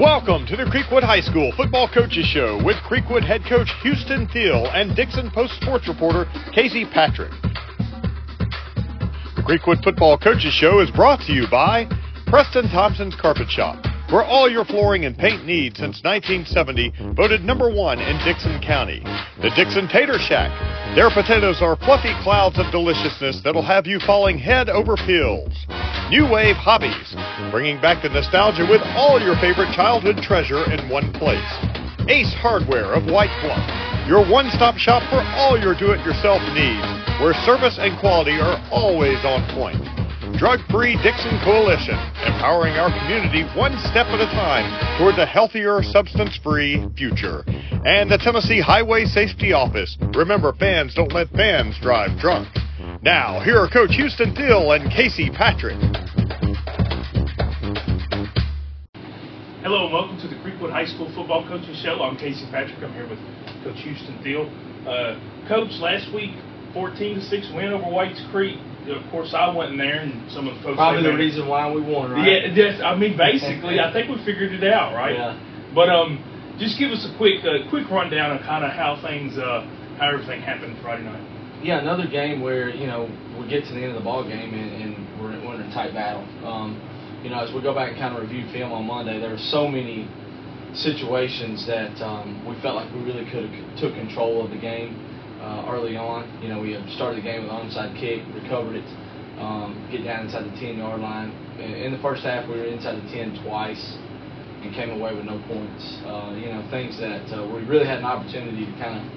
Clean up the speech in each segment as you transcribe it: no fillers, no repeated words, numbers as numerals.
Welcome to the Creekwood High School Football Coaches Show with Creekwood head coach Houston Thiel and Dickson Post sports reporter Casey Patrick. The Creekwood Football Coaches Show is brought to you by Preston Thompson's Carpet Shop, where all your flooring and paint needs since 1970, voted number one in Dickson County. The Dickson Tater Shack. Their potatoes are fluffy clouds of deliciousness that'll have you falling head over heels. New Wave Hobbies, bringing back the nostalgia with all your favorite childhood treasure in one place. Ace Hardware of White Bluff, your one-stop shop for all your do-it-yourself needs, where service and quality are always on point. Drug-Free Dickson Coalition, empowering our community one step at a time toward a healthier, substance-free future. And the Tennessee Highway Safety Office. Remember, fans don't let fans drive drunk. Now, here are Coach Houston Thiel and Casey Patrick. Hello and welcome to the Creekwood High School Football Coaches Show. I'm Casey Patrick. I'm here with Coach Houston Thiel. Coach, last week, 14-6 win over White's Creek. Of course, I wasn't there, and some of the folks... Probably the reason why we won, right? Yeah, that's, I mean, basically, I think we figured it out, right? Yeah. But just give us a quick rundown of kind of how things, how everything happened Friday night. Yeah, another game where, you know, we get to the end of the ball game and we're in a tight battle. You know, as we go back and kind of review film on Monday, there were so many situations that we felt like we really could have took control of the game early on. You know, we started the game with an onside kick, recovered it, get down inside the 10-yard line. In the first half, we were inside the 10 twice and came away with no points. You know, things that we really had an opportunity to kind of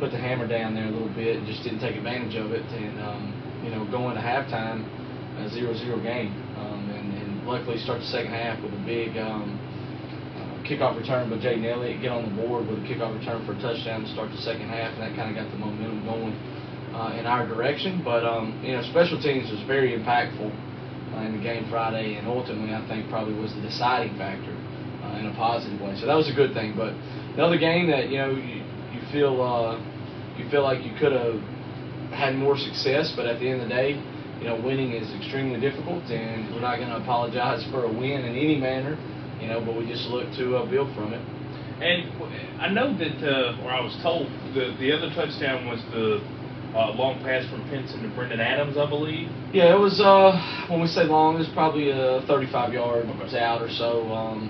put the hammer down there a little bit and just didn't take advantage of it, and you know, going to halftime a 0-0 game, and luckily start the second half with a big kickoff return by Jayden Elliott, get on the board with a kickoff return for a touchdown to start the second half, and that kind of got the momentum going in our direction. But you know, special teams was very impactful in the game Friday, and ultimately I think probably was the deciding factor in a positive way, so that was a good thing. But another game that, you know, you feel like you could have had more success, but at the end of the day, you know, winning is extremely difficult, and we're not going to apologize for a win in any manner, you know, but we just look to build from it. And I know that, or I was told, the other touchdown was the long pass from Pinson to Brendan Adams, I believe. Yeah, it was, when we say long, it was probably a 35-yard out or so.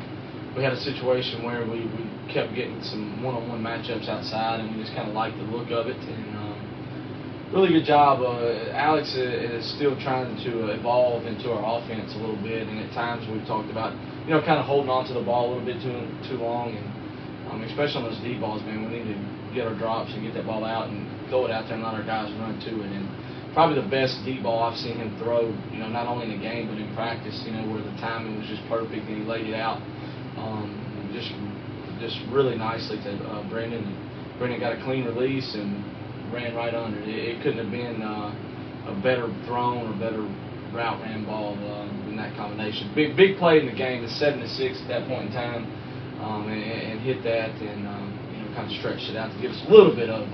We had a situation where we kept getting some one-on-one matchups outside, and we just kind of liked the look of it. And really good job. Alex is still trying to evolve into our offense a little bit, and at times we've talked about, you know, kind of holding on to the ball a little bit too long, and especially on those deep balls, man, we need to get our drops and get that ball out and throw it out there and let our guys run to it. And probably the best deep ball I've seen him throw, you know, not only in the game but in practice, you know, where the timing was just perfect and he laid it out. Just really nicely to Brendan. Brendan got a clean release and ran right under it. It couldn't have been a better thrown or better route ran ball than that combination. Big play in the game. It's 7-6 at that point in time, and hit that, and you know, kind of stretched it out to give us a little bit of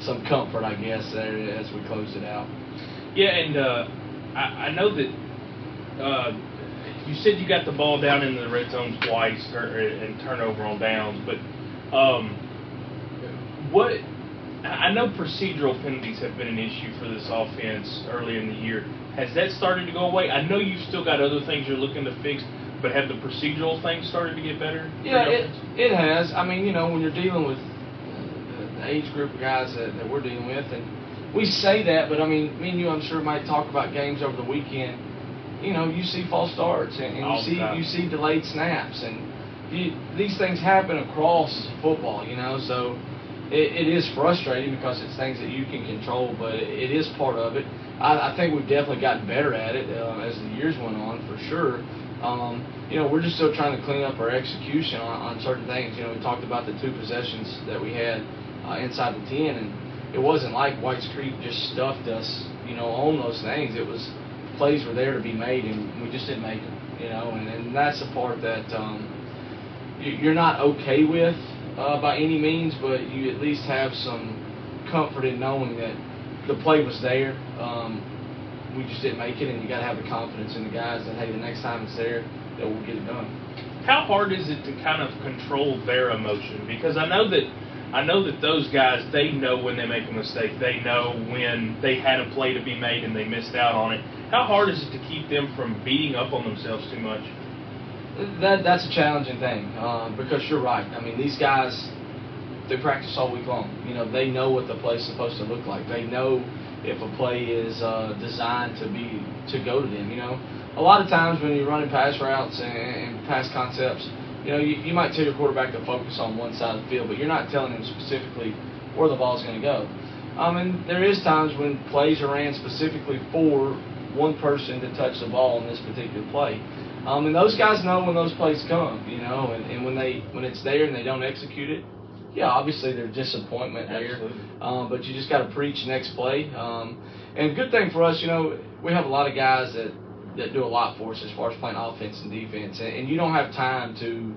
some comfort, I guess, there as we closed it out. Yeah, and I know that. You said you got the ball down into the red zone twice and turnover on downs, but what I know, procedural penalties have been an issue for this offense early in the year. Has that started to go away? I know you've still got other things you're looking to fix, but have the procedural things started to get better? Yeah, it has. I mean, you know, when you're dealing with the age group of guys that we're dealing with, and we say that, but I mean, me and you, I'm sure, might talk about games over the weekend. You know, you see false starts, and you see delayed snaps, and these things happen across football. You know, so it is frustrating because it's things that you can control, but it is part of it. I think we've definitely gotten better at it as the years went on, for sure. You know, we're just still trying to clean up our execution on certain things. You know, we talked about the two possessions that we had inside the 10, and it wasn't like White's Creek just stuffed us, you know, on those things. It was. Plays were there to be made, and we just didn't make them, you know, and that's the part that you're not okay with by any means, but you at least have some comfort in knowing that the play was there, we just didn't make it, and you got to have the confidence in the guys that, hey, the next time it's there, that we'll get it done. how hard is it to kind of control their emotion? Because I know that those guys, they know when they make a mistake. They know when they had a play to be made and they missed out on it. How hard is it to keep them from beating up on themselves too much? That's a challenging thing because you're right. I mean, these guys, they practice all week long. You know, they know what the play's supposed to look like. They know if a play is designed to go to them. You know, a lot of times when you're running pass routes and pass concepts, you know, you might tell your quarterback to focus on one side of the field, but you're not telling him specifically where the ball's going to go. And there is times when plays are ran specifically for one person to touch the ball in this particular play. And those guys know when those plays come, you know, and when it's there and they don't execute it, yeah, obviously there's disappointment there. But you just got to preach next play. And good thing for us, you know, we have a lot of guys that do a lot for us as far as playing offense and defense, and you don't have time to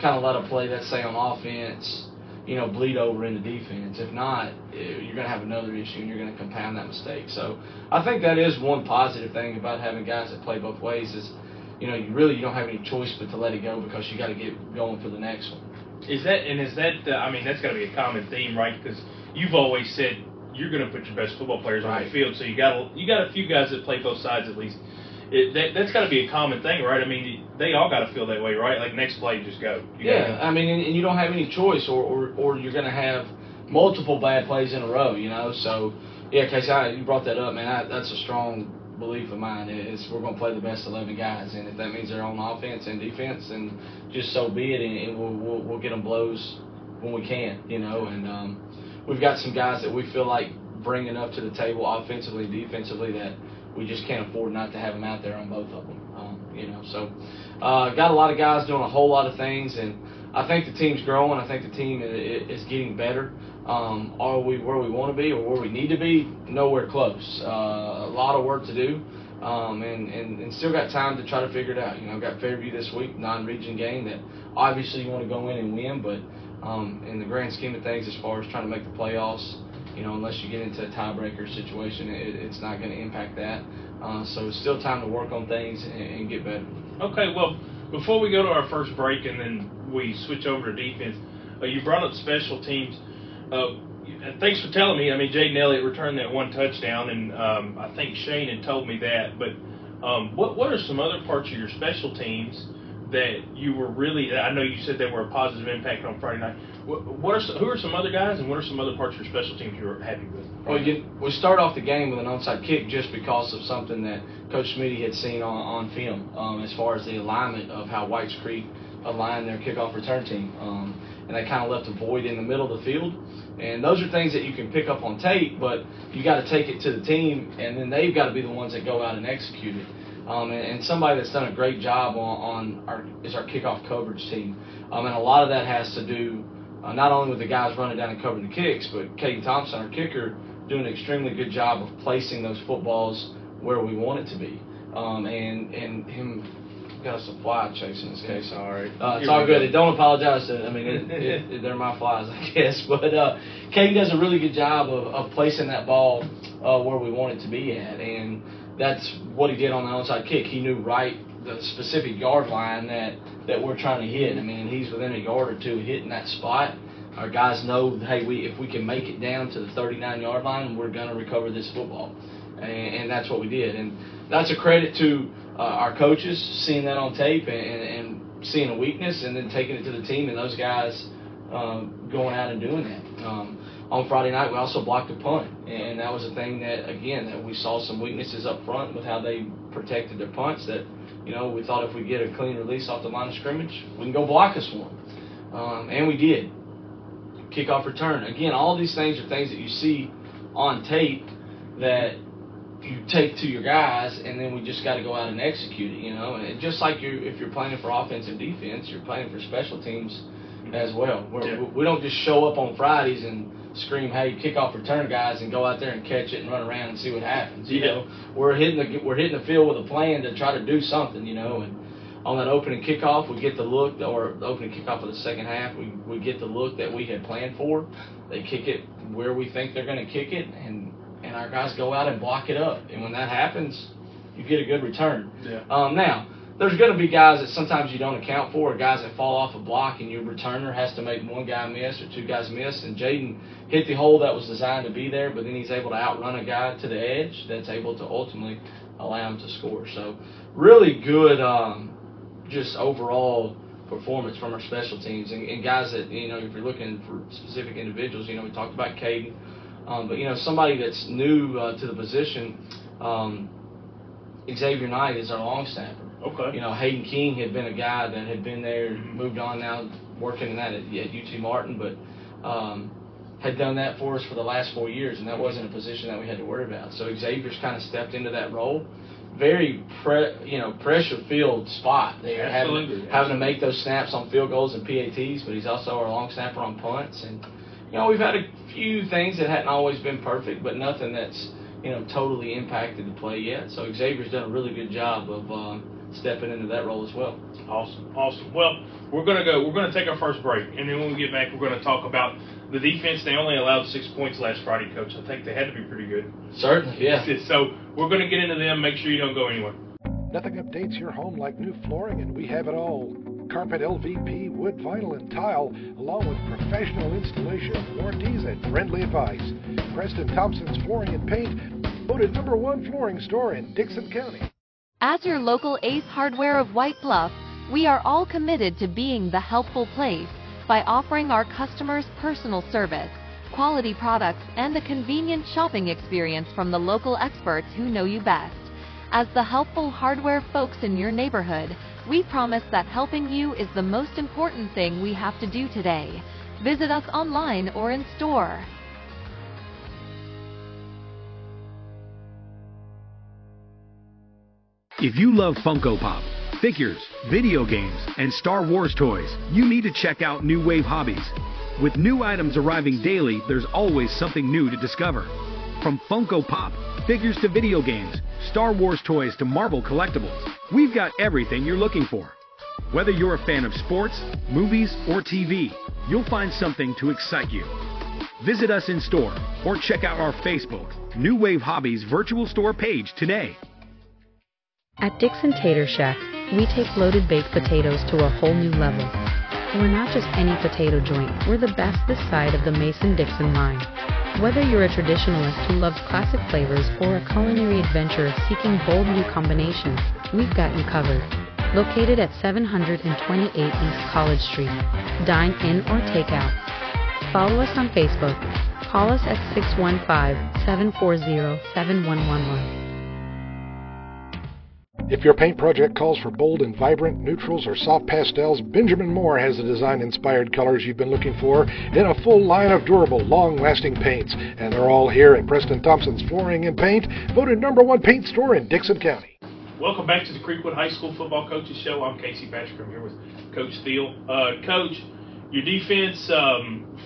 kind of let a play, let's say on offense, you know, bleed over into defense. If not, you're going to have another issue and you're going to compound that mistake. So I think that is one positive thing about having guys that play both ways is, you know, you don't have any choice but to let it go because you got to get going for the next one. Is that that's got to be a common theme, right? Because you've always said you're going to put your best football players on the field, so you got a few guys that play both sides at least. That's got to be a common thing, right? I mean, they all got to feel that way, right? Like, next play, just go. I mean, and you don't have any choice, or you're going to have multiple bad plays in a row, you know? So, yeah, Casey, you brought that up, man. That's a strong belief of mine is we're going to play the best 11 guys, and if that means they're on offense and defense, then just so be it, and we'll get them blows when we can, you know? And we've got some guys that we feel like bring enough to the table offensively, defensively, that we just can't afford not to have them out there on both of them, you know. So, got a lot of guys doing a whole lot of things, and I think the team's growing. I think the team is getting better. Are we where we want to be or where we need to be? Nowhere close. A lot of work to do, and still got time to try to figure it out. You know, I've got Fairview this week, non-region game that obviously you want to go in and win, but in the grand scheme of things, as far as trying to make the playoffs, you know, unless you get into a tiebreaker situation, it's not going to impact that. So it's still time to work on things and get better. Okay, well, before we go to our first break and then we switch over to defense, you brought up special teams. Thanks for telling me. I mean, Jayden Elliott returned that one touchdown, and I think Shane had told me that. But what are some other parts of your special teams that you were really – I know you said they were a positive impact on Friday night. Who are some other guys, and what are some other parts of your special teams you were happy with? Well, we start off the game with an onside kick just because of something that Coach Smitty had seen on film as far as the alignment of how White's Creek aligned their kickoff return team. And they kind of left a void in the middle of the field. And those are things that you can pick up on tape, but you got to take it to the team, and then they've got to be the ones that go out and execute it. And somebody that's done a great job is our kickoff coverage team. And a lot of that has to do not only with the guys running down and covering the kicks, but Kaden Thompson, our kicker, doing an extremely good job of placing those footballs where we want it to be. And him got a fly chasing this case. Sorry, it's all good. Don't apologize. They're my flies, I guess. But Kaden does a really good job of placing that ball where we want it to be at, and that's what he did on the onside kick. He knew the specific yard line that we're trying to hit. I mean, he's within a yard or two hitting that spot. Our guys know, hey, if we can make it down to the 39-yard line, we're going to recover this football. And that's what we did. And that's a credit to our coaches seeing that on tape and seeing a weakness and then taking it to the team and those guys going out and doing that. On Friday night, we also blocked a punt, and that was a thing that, again, that we saw some weaknesses up front with how they protected their punts that, you know, we thought if we get a clean release off the line of scrimmage, we can go block us one. And we did. Kickoff return. Again, all these things are things that you see on tape that you take to your guys, and then we just got to go out and execute it, you know. And just like if you're playing for offense and defense, you're playing for special teams as well. We don't just show up on Fridays and scream, hey, kickoff return guys, and go out there and catch it and run around and see what happens. You know, we're hitting the field with a plan to try to do something, you know. And on that opening kickoff, we get the look, or the opening kickoff of the second half, we get the look that we had planned for. They kick it where we think they're going to kick it, and our guys go out and block it up. And when that happens, you get a good return. Now, there's going to be guys that sometimes you don't account for, or guys that fall off a block, and your returner has to make one guy miss or two guys miss. And Jayden hit the hole that was designed to be there, but then he's able to outrun a guy to the edge that's able to ultimately allow him to score. So really good just overall performance from our special teams. And guys that, you know, if you're looking for specific individuals, you know, we talked about Kaden. But, you know, somebody that's new to the position, Xavier Knight is our long snapper. Okay. You know, Hayden King had been a guy that had been there, moved on now, working in that at UT Martin, but had done that for us for the last 4 years, and that wasn't a position that we had to worry about. So Xavier's kind of stepped into that role. Very pressure-filled spot there, having to make those snaps on field goals and PATs, but he's also our long snapper on punts. And, you know, we've had a few things that hadn't always been perfect, but nothing that's, you know, totally impacted the play yet. So Xavier's done a really good job of stepping into that role as well. Awesome. Well, we're going to take our first break, and then when we get back, we're going to talk about the defense. They only allowed 6 points last Friday, Coach. I think they had to be pretty good. Certainly, yeah. So we're going to get into them. Make sure you don't go anywhere. Nothing updates your home like new flooring, and we have it all. Carpet, LVP, wood, vinyl, and tile, along with professional installation, warranties, and friendly advice. Preston Thompson's Flooring and Paint, voted #1 flooring store in Dickson County. As your local Ace Hardware of White Bluff, we are all committed to being the helpful place by offering our customers personal service, quality products, and a convenient shopping experience from the local experts who know you best. As the helpful hardware folks in your neighborhood, we promise that helping you is the most important thing we have to do today. Visit us online or in store. If you love Funko Pop, figures, video games, and Star Wars toys, you need to check out New Wave Hobbies. With new items arriving daily, there's always something new to discover. From Funko Pop, figures to video games, Star Wars toys to Marvel collectibles, we've got everything you're looking for. Whether you're a fan of sports, movies, or TV, you'll find something to excite you. Visit us in store or check out our Facebook, New Wave Hobbies virtual store page today. At Dickson Tater Shack, we take loaded baked potatoes to a whole new level. We're not just any potato joint, we're the best this side of the Mason-Dixon line. Whether you're a traditionalist who loves classic flavors or a culinary adventurer seeking bold new combinations, we've got you covered. Located at 728 East College Street. Dine in or take out. Follow us on Facebook. Call us at 615-740-7111. If your paint project calls for bold and vibrant neutrals or soft pastels, Benjamin Moore has the design-inspired colors you've been looking for in a full line of durable, long-lasting paints. And they're all here at Preston Thompson's Flooring and Paint, voted #1 paint store in Dickson County. Welcome back to the Creekwood High School Football Coaches Show. I'm Casey Patrick. I'm here with Coach Thiel. Coach, your defense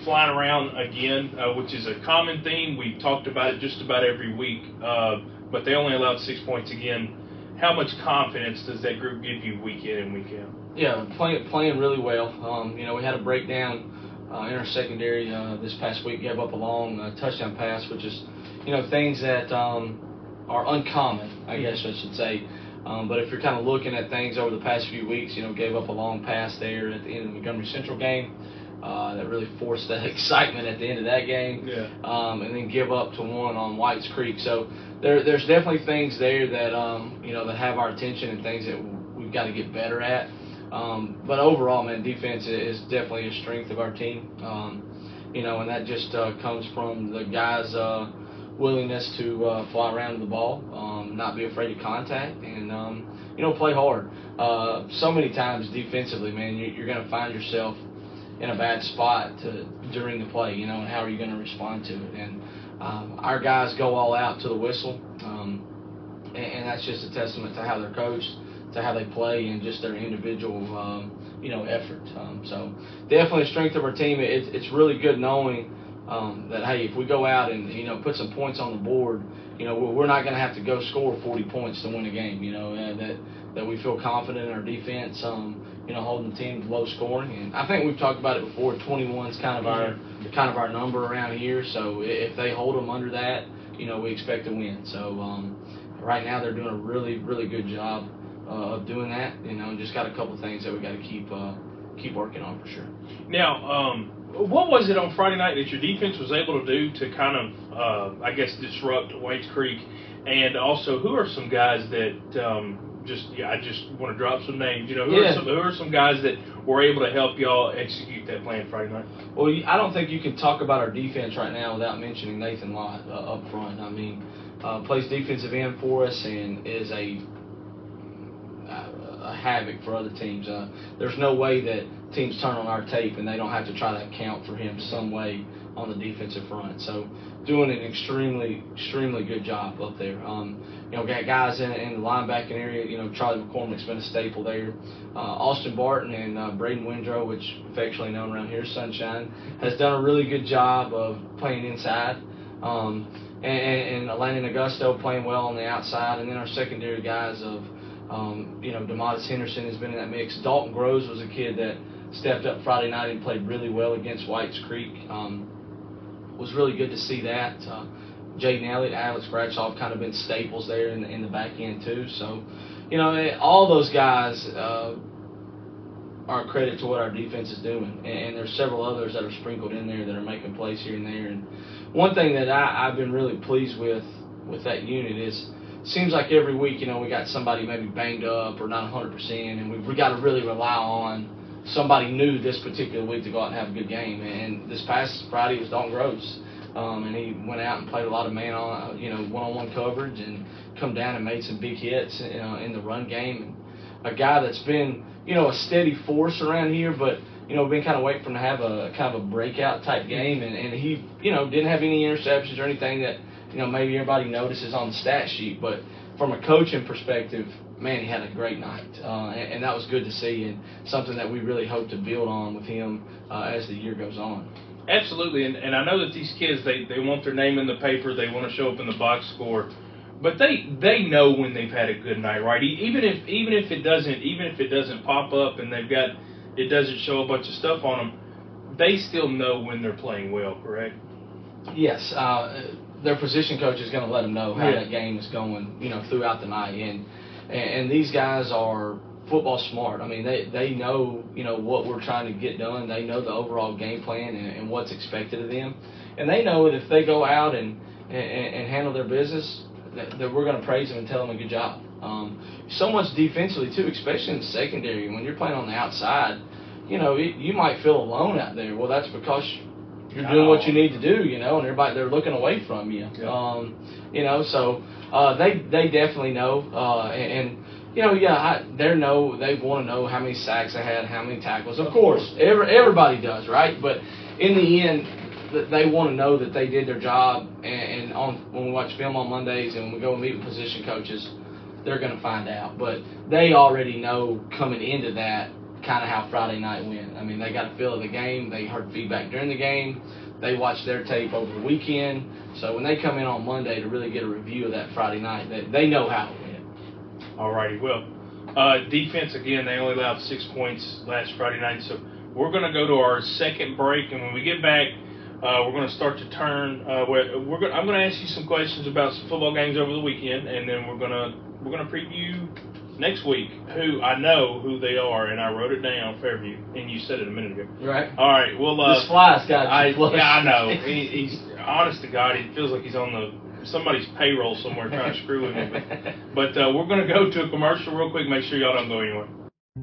flying around again, which is a common theme. We've talked about it just about every week, but they only allowed 6 points again. How much confidence does that group give you week in and week out? Yeah, playing really well. You know, we had a breakdown in our secondary this past week. Gave up a long touchdown pass, which is, you know, things that are uncommon, I guess I should say. But if you're kind of looking at things over the past few weeks, you know, gave up a long pass there at the end of the Montgomery Central game. That really forced that excitement at the end of that game, yeah. And then give up to one on White's Creek. So there's definitely things there that you know, that have our attention and things that we've got to get better at. But overall, man, defense is definitely a strength of our team. You know, and that just comes from the guys' willingness to fly around the ball, not be afraid of contact, and you know, play hard. So many times defensively, man, you're going to find yourself in a bad spot during the play, you know, and how are you going to respond to it? And our guys go all out to the whistle, and that's just a testament to how they're coached, to how they play, and just their individual, you know, effort. So definitely a strength of our team. It's really good knowing that, hey, if we go out and, you know, put some points on the board, you know, we're not going to have to go score 40 points to win a game, you know, and that we feel confident in our defense, you know, holding the team to low scoring. And I think we've talked about it before, 21's kind of our number around here, so if they hold them under that, you know, we expect to win. So right now they're doing a really, really good job of doing that, you know, and just got a couple things that we got to keep working on for sure. Now, what was it on Friday night that your defense was able to do to kind of, I guess, disrupt White's Creek? And also, who are some guys that I just want to drop some names. You know, who are some guys that were able to help y'all execute that plan Friday night? Well, I don't think you can talk about our defense right now without mentioning Nathan Lott up front. I mean, plays defensive end for us and is a havoc for other teams. There's no way that teams turn on our tape and they don't have to try to account for him some way on the defensive front. So doing an extremely good job up there. You know, got guys in the linebacking area. You know, Charlie McCormick's been a staple there. Austin Barton and Braden Windrow, which affectionately known around here as Sunshine, has done a really good job of playing inside. And Landon Augusto playing well on the outside. And then our secondary guys of, you know, Dematis Henderson has been in that mix. Dalton Grose was a kid that stepped up Friday night and played really well against White's Creek. Was really good to see that. Jayden Elliott, Alex Bradshaw have kind of been staples there in the back end too. So, you know, all those guys are a credit to what our defense is doing. And there's several others that are sprinkled in there that are making plays here and there. And one thing that I've been really pleased with that unit is, seems like every week, you know, we got somebody maybe banged up or not 100%, and we got to really rely on somebody new this particular week to go out and have a good game. And this past Friday was Dalton Grose. And he went out and played a lot of one-on-one coverage and come down and made some big hits, you know, in the run game. And a guy that's been, you know, a steady force around here, but, you know, been kind of waiting for him to have a kind of a breakout type game. And he, you know, didn't have any interceptions or anything that, you know, maybe everybody notices on the stat sheet. But from a coaching perspective, man, he had a great night, and that was good to see, and something that we really hope to build on with him as the year goes on. Absolutely, and I know that these kids, they want their name in the paper, they want to show up in the box score, but they know when they've had a good night, right? Even if it doesn't pop up and they've got, it doesn't show a bunch of stuff on them, they still know when they're playing well, correct? Yes. Their position coach is going to let them know how that game is going, you know, throughout the night, and these guys are football smart. I mean, they know, you know, what we're trying to get done. They know the overall game plan and what's expected of them. And they know that if they go out and handle their business, that we're going to praise them and tell them a good job. So much defensively, too, especially in the secondary. When you're playing on the outside, you know, you might feel alone out there. Well, that's because you're doing what you need to do, you know, and everybody, they're looking away from you. Yeah. You know, so they definitely know. You know, they want to know how many sacks they had, how many tackles. Of course, everybody does, right? But in the end, they want to know that they did their job. And when we watch film on Mondays and when we go and meet with position coaches, they're going to find out. But they already know coming into that kind of how Friday night went. I mean, they got a feel of the game. They heard feedback during the game. They watched their tape over the weekend. So when they come in on Monday to really get a review of that Friday night, they know how it went. All righty. Well, defense, again, they only allowed 6 points last Friday night. So we're going to go to our second break. And when we get back, we're going to start to turn. I'm going to ask you some questions about some football games over the weekend. And then we're going to preview next week, who I know who they are. And I wrote it down, Fairview. And you said it a minute ago. Right. All right. Well, this fly's got you. Yeah, I know. He's honest to God. It feels like he's on somebody's payroll somewhere trying to screw with me. But we're going to go to a commercial real quick. Make sure y'all don't go anywhere.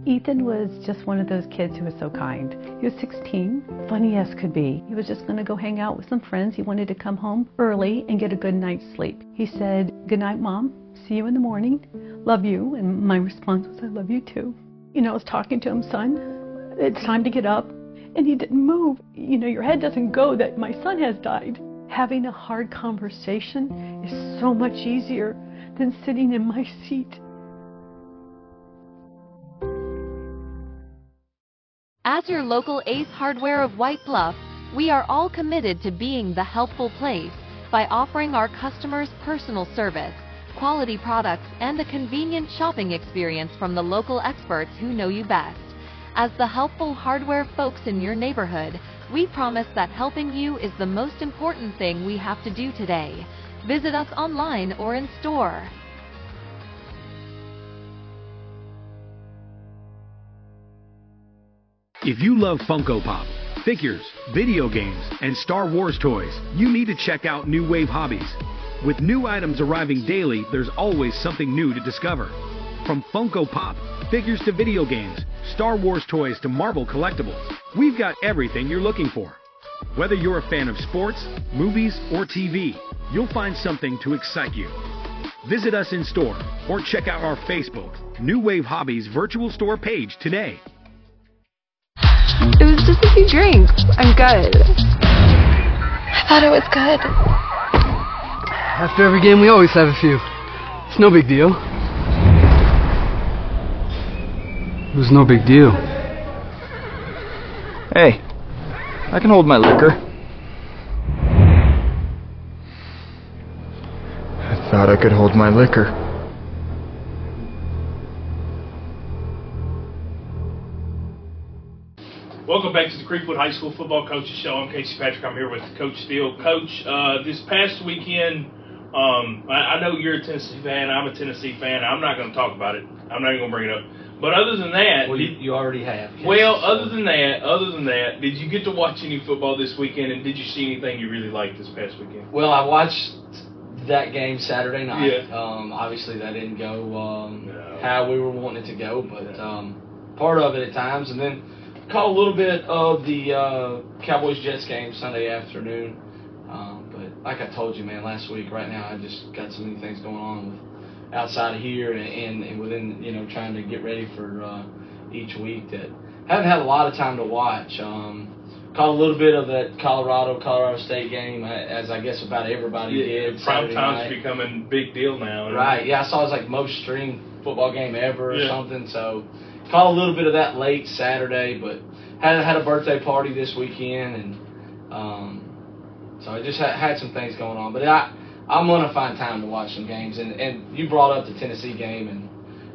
Ethan was just one of those kids who was so kind. He was 16, funny as could be. He was just going to go hang out with some friends. He wanted to come home early and get a good night's sleep. He said, "Good night, Mom. See you in the morning. Love you." And my response was, "I love you too." You know, I was talking to him, "Son, it's time to get up." And he didn't move. You know, your head doesn't go that my son has died. Having a hard conversation is so much easier than sitting in my seat. As your local Ace Hardware of White Bluff, we are all committed to being the helpful place by offering our customers personal service, quality products, and a convenient shopping experience from the local experts who know you best. As the helpful hardware folks in your neighborhood, we promise that helping you is the most important thing we have to do today. Visit us online or in store. If you love Funko Pop, figures, video games, and Star Wars toys, you need to check out New Wave Hobbies. With new items arriving daily, there's always something new to discover. From Funko Pop, figures to video games, Star Wars toys to Marvel collectibles, we've got everything you're looking for. Whether you're a fan of sports, movies, or TV, you'll find something to excite you. Visit us in store or check out our Facebook, New Wave Hobbies virtual store page today. It was just a few drinks. I'm good. I thought it was good. After every game, we always have a few. It's no big deal. It was no big deal. Hey, I can hold my liquor. I thought I could hold my liquor. Welcome back to the Creekwood High School Football Coaches Show. I'm Casey Patrick. I'm here with Coach Thiel. Coach, this past weekend, I know you're a Tennessee fan. I'm a Tennessee fan. I'm not going to talk about it. I'm not even going to bring it up. But other than that... Well, you already have. Yes. Well, other than that, did you get to watch any football this weekend, and did you see anything you really liked this past weekend? Well, I watched that game Saturday night. Yeah. Obviously, that didn't go how we were wanting it to go, but part of it at times. And then caught a little bit of the Cowboys-Jets game Sunday afternoon. But like I told you, man, last week, right now, I just got so many things going on with outside of here and within, trying to get ready for each week that haven't had a lot of time to watch. Caught a little bit of that Colorado State game, as I guess about everybody did. Prime time's becoming a big deal now. Right, yeah, I saw it was like most streamed football game ever or something, so caught a little bit of that late Saturday, but had a birthday party this weekend, and so I just had some things going on. But I'm going to find time to watch some games. And you brought up the Tennessee game, and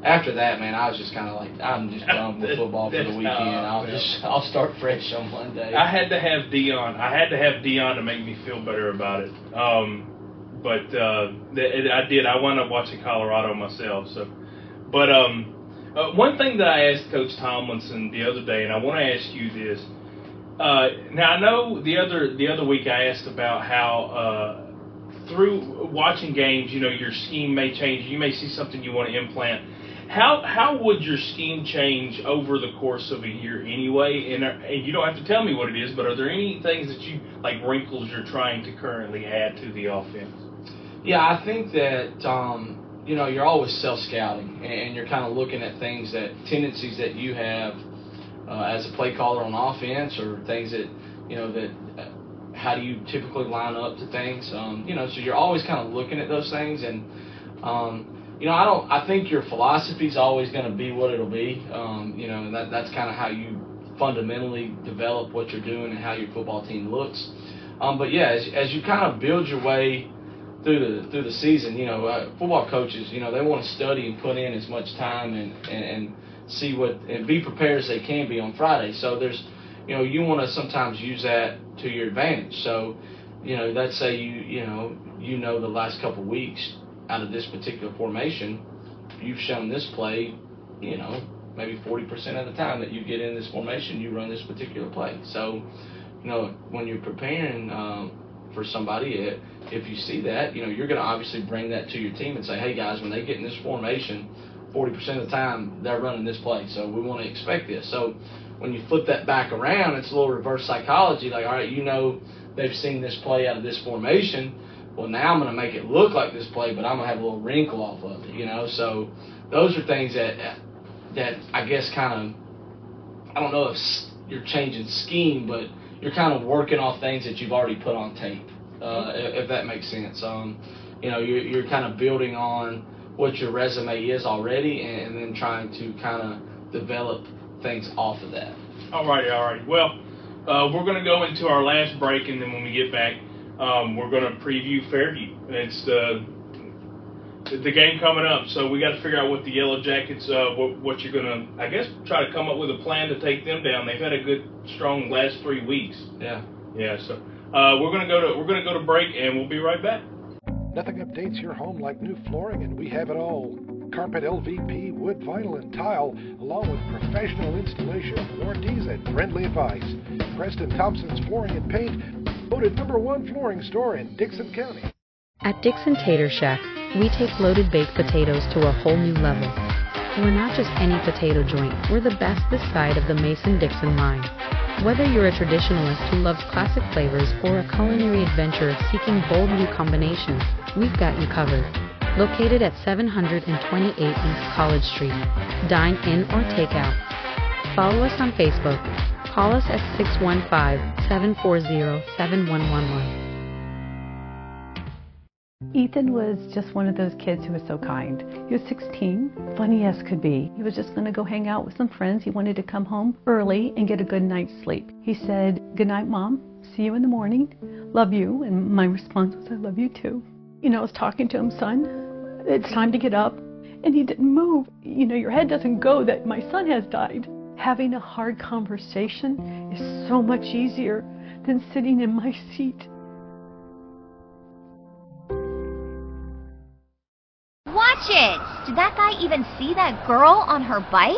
after that, man, I was just kind of like, I'm just done with football for the weekend. I'll start fresh on Monday. I had to have Deion to make me feel better about it. I did. I wound up watching Colorado myself. So, but one thing that I asked Coach Tomlinson the other day, and I want to ask you this. Now, I know the other week I asked about how through watching games, your scheme may change. You may see something you want to implant. How would your scheme change over the course of a year anyway? And you don't have to tell me what it is, but are there any things that you, like wrinkles you're trying to currently add to the offense? Yeah, I think that, you're always self-scouting, and you're kind of looking at things that, tendencies that you have as a play caller on offense, or things that, how do you typically line up to things? So you're always kind of looking at those things, and I think your philosophy is always going to be what it'll be. And that's kind of how you fundamentally develop what you're doing and how your football team looks. As you kind of build your way through the season, football coaches, they want to study and put in as much time and see what and be prepared as they can be on Friday. So there's you want to sometimes use that to your advantage. So, let's say the last couple weeks out of this particular formation, you've shown this play, maybe 40% of the time that you get in this formation, you run this particular play. So, when you're preparing for somebody, if you see that, you're going to obviously bring that to your team and say, hey guys, when they get in this formation, 40% of the time they're running this play. So we want to expect this. So when you flip that back around, it's a little reverse psychology. Like, all right, they've seen this play out of this formation. Well, now I'm going to make it look like this play, but I'm going to have a little wrinkle off of it, So those are things that I guess kind of, I don't know if you're changing scheme, but you're kind of working off things that you've already put on tape, if that makes sense. You're kind of building on what your resume is already and then trying to kind of develop things off of that. All right. Well, we're going to go into our last break, and then when we get back, we're going to preview Fairview. It's the game coming up, so we got to figure out what the Yellow Jackets, what you're going to, I guess, try to come up with a plan to take them down. They've had a good, strong last 3 weeks. Yeah. So we're going to go to break, and we'll be right back. Nothing updates your home like new flooring, and we have it all. on carpet, LVP, wood, vinyl, and tile, along with professional installation, warranties, and friendly advice. Preston Thompson's Flooring and Paint, voted #1 flooring store in Dickson County. At Dickson Tater Shack, we take loaded baked potatoes to a whole new level. We're not just any potato joint, we're the best this side of the Mason-Dixon line. Whether you're a traditionalist who loves classic flavors or a culinary adventurer seeking bold new combinations, we've got you covered. Located at 728 East College Street. Dine in or take out. Follow us on Facebook. Call us at 615-740-7111. Ethan was just one of those kids who was so kind. He was 16, funny as could be. He was just going to go hang out with some friends. He wanted to come home early and get a good night's sleep. He said, "Good night, Mom. See you in the morning. Love you." And my response was, "I love you too." You know, I was talking to him, "Son, it's time to get up." And he didn't move. You know, your head doesn't go that my son has died. Having a hard conversation is so much easier than sitting in my seat. Watch it! Did that guy even see that girl on her bike?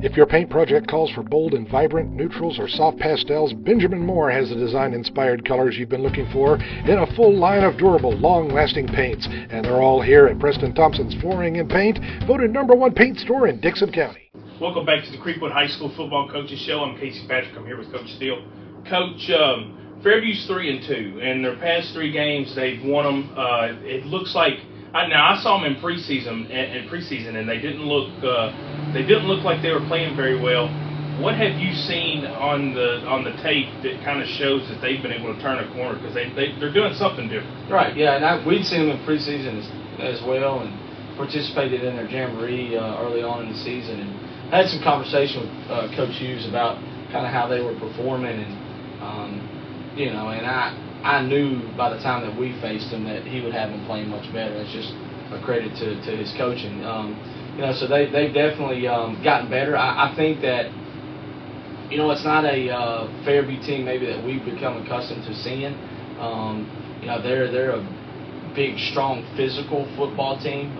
If your paint project calls for bold and vibrant neutrals or soft pastels, Benjamin Moore has the design-inspired colors you've been looking for in a full line of durable, long-lasting paints. And they're all here at Preston Thompson's Flooring and Paint, voted #1 paint store in Dickson County. Welcome back to the Creekwood High School Football Coaches Show. I'm Casey Patrick. I'm here with Coach Thiel. Coach, Fairview's 3-2, and their past three games, they've won them. It looks like... Now, I saw them in preseason, and they didn't look... They didn't look like they were playing very well. What have you seen on the tape that kind of shows that they've been able to turn a corner? Because they're doing something different. Right, yeah, and we'd seen them in preseason as well, and participated in their jamboree early on in the season. And I had some conversation with Coach Hughes about kind of how they were performing, and I knew by the time that we faced him that he would have them playing much better. It's just a credit to his coaching. So they've definitely gotten better. I think that, it's not a Fairview team maybe that we've become accustomed to seeing. They're a big, strong, physical football team.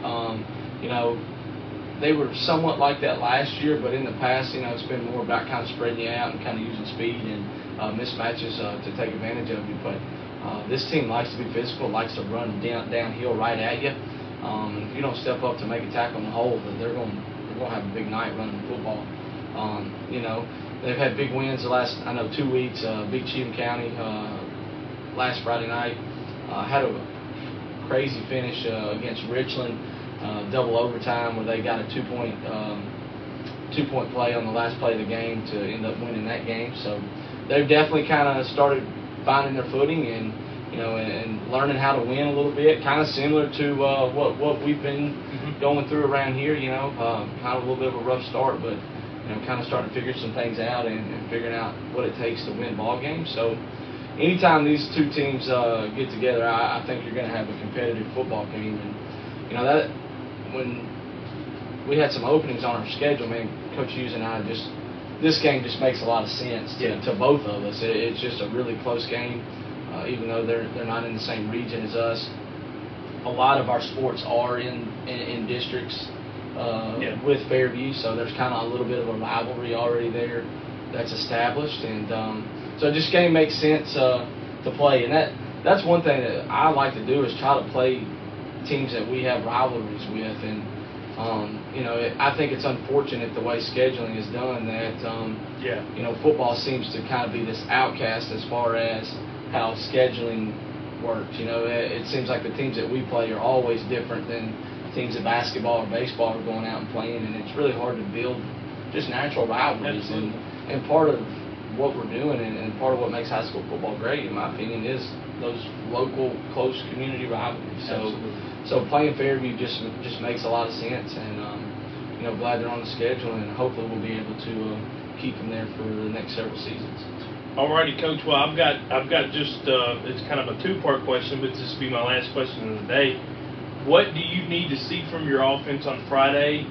They were somewhat like that last year, but in the past, it's been more about kind of spreading you out and kind of using speed and mismatches to take advantage of you. But this team likes to be physical, likes to run downhill right at you. If you don't step up to make a tackle in the hole, then they're going to have a big night running the football. They've had big wins the last 2 weeks. Big Cheatham County last Friday night had a crazy finish against Richland, double overtime where they got a two-point play on the last play of the game to end up winning that game. So they've definitely kind of started finding their footing and. And learning how to win a little bit, kind of similar to what we've been going through around here, kind of a little bit of a rough start, but, kind of starting to figure some things out and figuring out what it takes to win ball games. So anytime these two teams get together, I think you're going to have a competitive football game. And, that when we had some openings on our schedule, man, Coach Hughes and I this game just makes a lot of sense to both of us. It's just a really close game. Even though they're not in the same region as us, a lot of our sports are in districts with Fairview, so there's kind of a little bit of a rivalry already there that's established, and so this game makes sense to play, and that's one thing that I like to do is try to play teams that we have rivalries with, and I think it's unfortunate the way scheduling is done that football seems to kind of be this outcast as far as how scheduling works. It seems like the teams that we play are always different than teams of basketball or baseball are going out and playing, and it's really hard to build just natural rivalries. And part of what we're doing and part of what makes high school football great, in my opinion, is those local, close community rivalries. So playing Fairview just makes a lot of sense, and you know, glad they're on the schedule, and hopefully we'll be able to keep them there for the next several seasons. Alrighty, Coach. Well, I've got just it's kind of a two-part question, but this will be my last question of the day. What do you need to see from your offense on Friday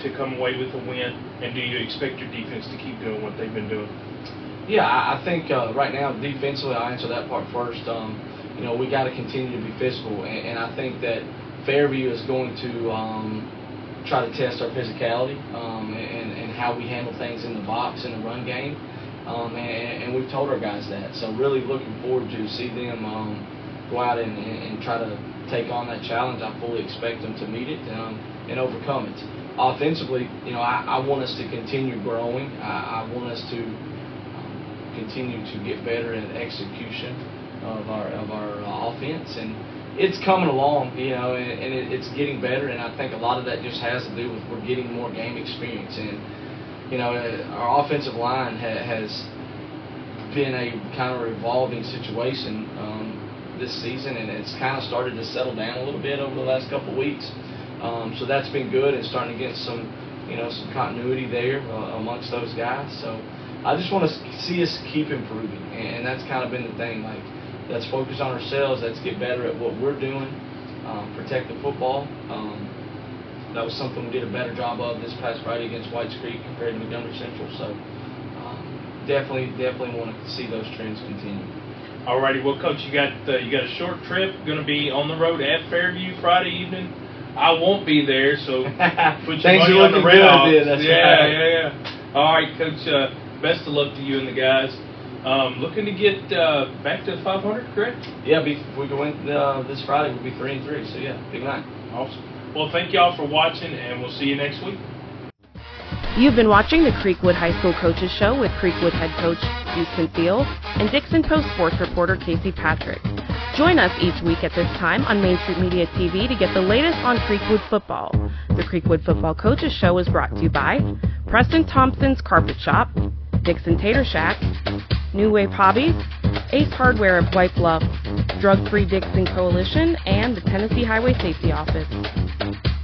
to come away with a win? And do you expect your defense to keep doing what they've been doing? Yeah, I think right now defensively, I'll answer that part first. You know, we got to continue to be physical, and I think that Fairview is going to try to test our physicality and how we handle things in the box in the run game, and we've told our guys that. So really looking forward to see them go out and try to take on that challenge. I fully expect them to meet it and overcome it. Offensively, you know, I want us to continue growing. I want us to continue to get better at execution of our offense, and it's coming along, you know, and it's getting better. And I think a lot of that just has to do with we're getting more game experience, and you know, our offensive line has been a kind of revolving situation this season, and it's kind of started to settle down a little bit over the last couple of weeks. So that's been good, and starting to get some, you know, some continuity there amongst those guys. So I just want to see us keep improving, and that's kind of been the thing. Like, let's focus on ourselves. Let's get better at what we're doing. Protect the football. That was something we did a better job of this past Friday against White's Creek compared to Montgomery Central. So definitely want to see those trends continue. Alrighty, well, Coach, you got a short trip. Going to be on the road at Fairview Friday evening. I won't be there, so put your money on the Red Hawks. Yeah. All right, Coach. Best of luck to you and the guys. Looking to get back to the 500, correct? Yeah, if we go in this Friday, we'll be 3-3. So yeah, big night. Awesome. Well, thank y'all for watching, and we'll see you next week. You've been watching the Creekwood High School Coaches Show with Creekwood head coach Houston Thiel and Dickson Post sports reporter Casey Patrick. Join us each week at this time on Main Street Media TV to get the latest on Creekwood football. The Creekwood Football Coaches Show is brought to you by Preston Thompson's Carpet Shop, Dickson Tater Shack, New Wave Hobbies, Ace Hardware of White Bluff, Drug-Free Dickson Coalition, and the Tennessee Highway Safety Office.